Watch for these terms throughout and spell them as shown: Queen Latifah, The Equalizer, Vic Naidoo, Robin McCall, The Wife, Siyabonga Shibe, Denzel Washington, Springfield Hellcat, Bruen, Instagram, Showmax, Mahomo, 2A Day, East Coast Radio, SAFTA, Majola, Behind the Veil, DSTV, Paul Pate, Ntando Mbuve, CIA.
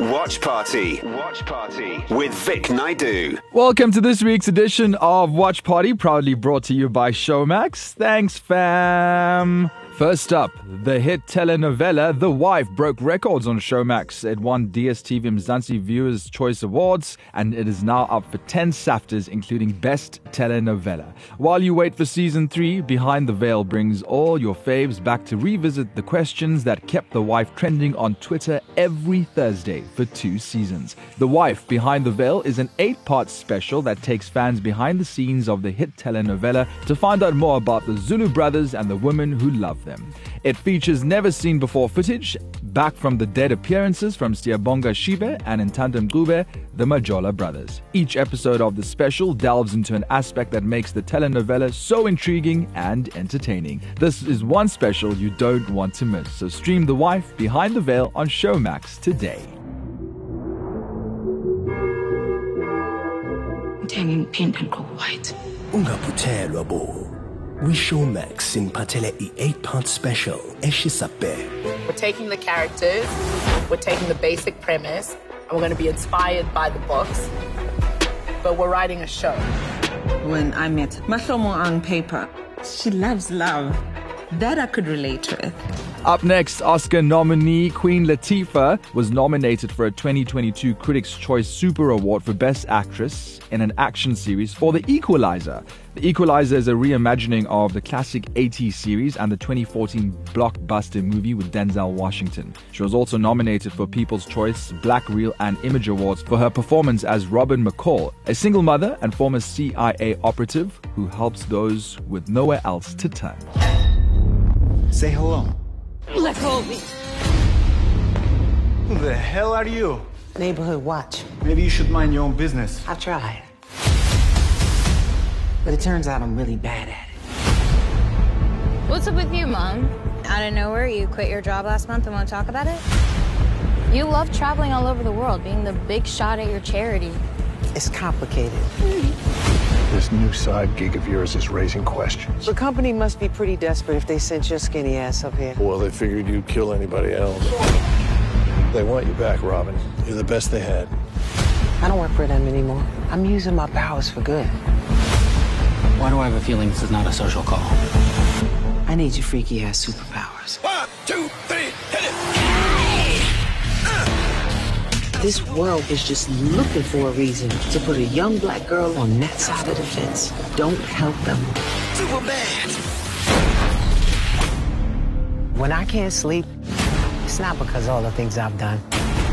Watch Party with Vic Naidoo. Welcome to this week's edition of Watch Party, proudly brought to you by Showmax. Thanks, fam. First up, the hit telenovela The Wife broke records on Showmax. It won DSTV Mzansi Viewers' Choice Awards, and it is now up for 10 SAFTAs, including Best Telenovela. While you wait for Season 3, Behind the Veil brings all your faves back to revisit the questions that kept The Wife trending on Twitter every Thursday for 2 seasons. The Wife, Behind the Veil is an 8-part special that takes fans behind the scenes of the hit telenovela to find out more about the Zulu brothers and the women who love them. It features never-seen-before footage, back-from-the-dead appearances from Siyabonga Shibe and Ntando Mbuve, the Majola brothers. Each episode of the special delves into an aspect that makes the telenovela so intriguing and entertaining. This is one special you don't want to miss, so stream The Wife Behind the Veil on Showmax today. We Showmax in Patele e 8-part special Eshisape. We're taking the characters, we're taking the basic premise, and we're going to be inspired by the books. But we're writing a show. When I met Mahomo on paper, she loves love. That I could relate with. Up next, Oscar nominee Queen Latifah was nominated for a 2022 Critics' Choice Super Award for Best Actress in an action series for The Equalizer. The Equalizer is a reimagining of the classic 80s series and the 2014 blockbuster movie with Denzel Washington. She was also nominated for People's Choice, Black Reel and Image Awards for her performance as Robin McCall, a single mother and former CIA operative who helps those with nowhere else to turn. Say hello. Let go of me. Who the hell are you? Neighborhood watch. Maybe you should mind your own business. I've tried. But it turns out I'm really bad at it. What's up with you, Mom? Out of nowhere, you quit your job last month and won't talk about it? You love traveling all over the world, being the big shot at your charity. It's complicated. This new side gig of yours is raising questions. The company must be pretty desperate if they sent your skinny ass up here. Well, they figured you'd kill anybody else. They want you back, Robin. You're the best they had. I don't work for them anymore. I'm using my powers for good. Why do I have a feeling this is not a social call? I need your freaky ass superpowers. 1, 2, 3, hit it! Hey! This world is just looking for a reason to put a young black girl on that side of the fence. Don't help them. Super bad. When I can't sleep, it's not because of all the things I've done.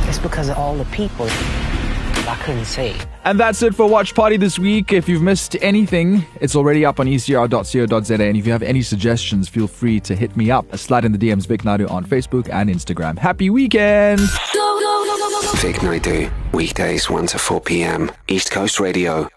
It's because of all the people I couldn't save. And that's it for Watch Party this week. If you've missed anything, it's already up on ecr.co.za. And if you have any suggestions, feel free to hit me up. Slide in the DMs, Vic Naidoo on Facebook and Instagram. Happy weekend! Vic Naidoo, weekdays 1 to 4 p.m. East Coast Radio.